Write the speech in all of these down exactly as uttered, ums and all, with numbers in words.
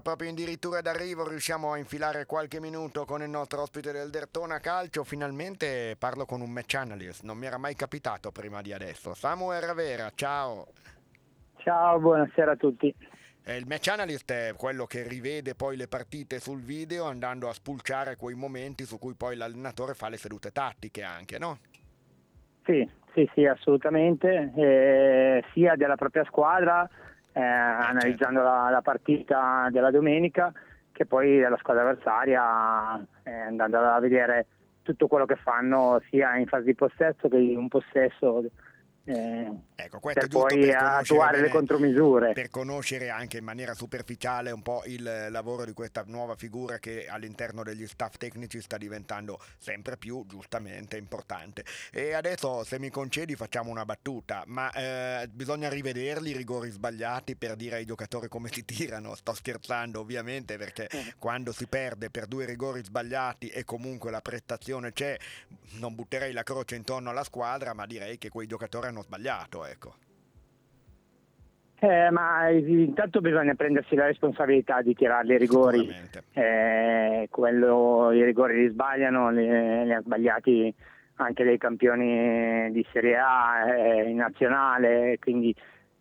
Proprio in dirittura d'arrivo riusciamo a infilare qualche minuto con il nostro ospite del Derthona Calcio. Finalmente parlo con un match analyst, non mi era mai capitato prima di adesso. Samuel Ravera, ciao. Ciao, buonasera a tutti. Il match analyst è quello che rivede poi le partite sul video, andando a spulciare quei momenti su cui poi l'allenatore fa le sedute tattiche anche, no? Sì, sì, sì, assolutamente, eh, sia della propria squadra, Eh, analizzando la, la partita della domenica, che poi della squadra avversaria, eh, andando a vedere tutto quello che fanno sia in fase di possesso che in un possesso, eh, ecco, per poi per attuare bene, le contromisure, per conoscere anche in maniera superficiale un po' il lavoro di questa nuova figura che all'interno degli staff tecnici sta diventando sempre più giustamente importante. E adesso, se mi concedi, facciamo una battuta, ma eh, bisogna rivederli i rigori sbagliati per dire ai giocatori come si tirano? Sto scherzando ovviamente, perché eh. quando si perde per due rigori sbagliati e comunque la prestazione c'è, non butterei la croce intorno alla squadra, ma direi che quei giocatori hanno sbagliato, ecco. Eh, ma intanto bisogna prendersi la responsabilità di tirarli i rigori, eh, quello, i rigori li sbagliano, li, li hanno sbagliati anche dei campioni di Serie A, eh, in nazionale, quindi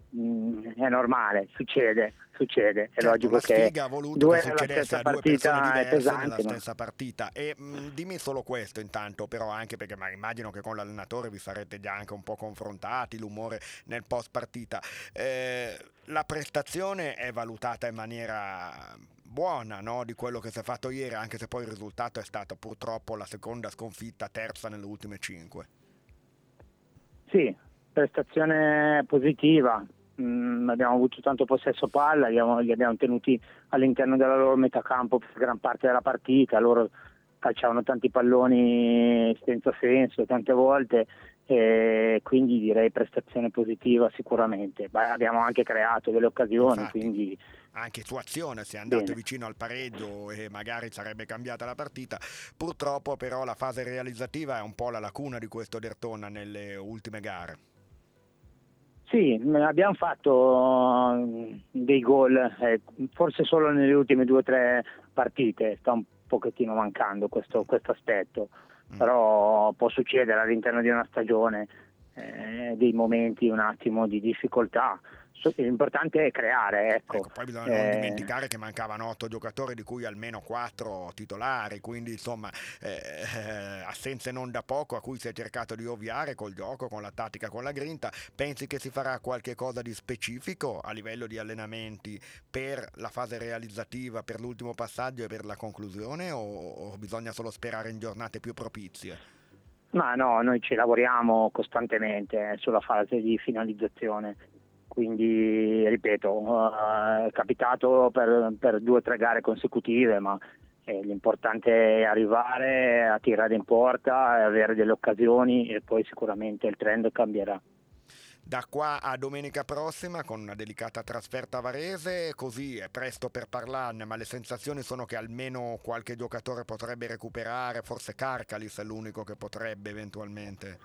mh, è normale, succede, succede, è certo, logico che due nella stessa partita è pesante, stessa partita. E mh, dimmi solo questo intanto, però, anche perché ma immagino che con l'allenatore vi sarete già anche un po' confrontati, l'umore nel post partita, eh, la prestazione è valutata in maniera buona, no? Di quello che si è fatto ieri, anche se poi il risultato è stato purtroppo la seconda sconfitta, terza nelle ultime cinque. Sì, prestazione positiva. Mm, abbiamo avuto tanto possesso palla, abbiamo, li abbiamo tenuti all'interno della loro metà campo per gran parte della partita, loro calciavano tanti palloni senza senso tante volte, e quindi direi prestazione positiva sicuramente. Beh, abbiamo anche creato delle occasioni. Infatti, quindi anche su azione si è andato bene, vicino al pareggio, e magari sarebbe cambiata la partita. Purtroppo però la fase realizzativa è un po' la lacuna di questo Derthona nelle ultime gare. Sì, abbiamo fatto dei gol, eh, forse solo nelle ultime due o tre partite, sta un pochettino mancando questo, questo aspetto, mm. però può succedere all'interno di una stagione, eh, dei momenti un attimo di difficoltà. L'importante è creare, ecco. Ecco, poi bisogna eh... non dimenticare che mancavano otto giocatori, di cui almeno quattro titolari, quindi insomma eh, assenze non da poco a cui si è cercato di ovviare col gioco, con la tattica, con la grinta. Pensi che si farà qualche cosa di specifico a livello di allenamenti per la fase realizzativa, per l'ultimo passaggio e per la conclusione, o, o bisogna solo sperare in giornate più propizie? Ma no, noi ci lavoriamo costantemente sulla fase di finalizzazione. Quindi, ripeto, è capitato per, per due o tre gare consecutive, ma l'importante è arrivare a tirare in porta e avere delle occasioni, e poi sicuramente il trend cambierà. Da qua a domenica prossima, con una delicata trasferta a Varese, così è presto per parlarne, ma le sensazioni sono che almeno qualche giocatore potrebbe recuperare, forse Carcalis è l'unico che potrebbe eventualmente...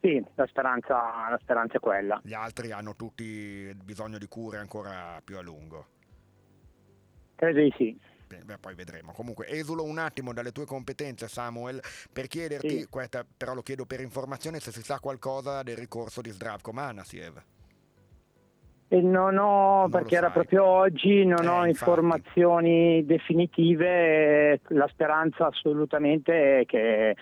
Sì, la speranza, la speranza è quella. Gli altri hanno tutti bisogno di cure ancora più a lungo. Credo di sì. Beh, poi vedremo. Comunque esulo un attimo dalle tue competenze, Samuel, per chiederti, sì. questa, però lo chiedo per informazione, se si sa qualcosa del ricorso di Sdravko Manasiev. E non ho, non perché era proprio oggi, non eh, ho infatti. informazioni definitive. La speranza assolutamente è che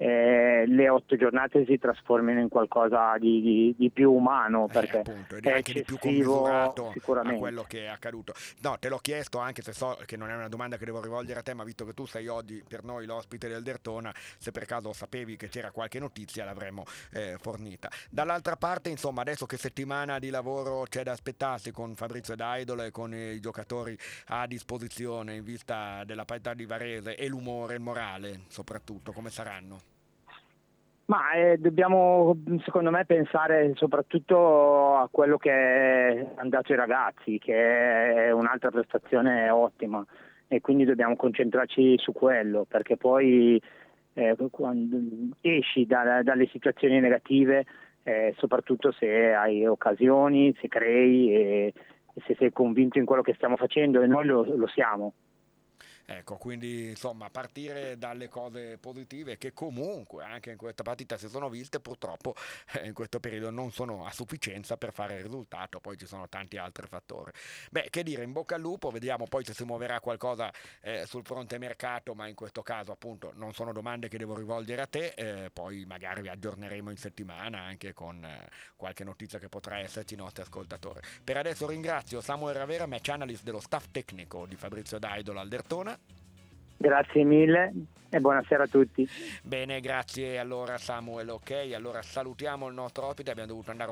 Eh, le otto giornate si trasformino in qualcosa di, di, di più umano, perché eh, appunto, è anche di più commisurato a quello che è accaduto. No, te l'ho chiesto anche se so che non è una domanda che devo rivolgere a te, ma visto che tu sei oggi per noi l'ospite del Derthona, se per caso sapevi che c'era qualche notizia l'avremmo eh, fornita. Dall'altra parte, insomma, adesso che settimana di lavoro c'è da aspettarsi con Fabrizio Daidola e con i giocatori a disposizione in vista della partita di Varese, e l'umore, il morale soprattutto, come saranno? Ma eh, dobbiamo, secondo me, pensare soprattutto a quello che hanno dato i ragazzi, che è un'altra prestazione ottima, e quindi dobbiamo concentrarci su quello, perché poi eh, quando esci da, dalle situazioni negative, eh, soprattutto se hai occasioni, se crei, e, se sei convinto in quello che stiamo facendo, e noi lo, lo siamo. Ecco, quindi insomma partire dalle cose positive, che comunque anche in questa partita si sono viste, purtroppo eh, in questo periodo non sono a sufficienza per fare il risultato, poi ci sono tanti altri fattori. Beh, che dire, in bocca al lupo, vediamo poi se si muoverà qualcosa eh, sul fronte mercato, ma in questo caso appunto non sono domande che devo rivolgere a te, eh, poi magari vi aggiorneremo in settimana anche con eh, qualche notizia che potrà esserci i nostri ascoltatori. Per adesso ringrazio Samuel Ravera, match analyst dello staff tecnico di Fabrizio Daidola al Derthona. Grazie mille e buonasera a tutti. Bene, grazie allora Samuel. Ok, allora salutiamo il nostro ospite, abbiamo dovuto andare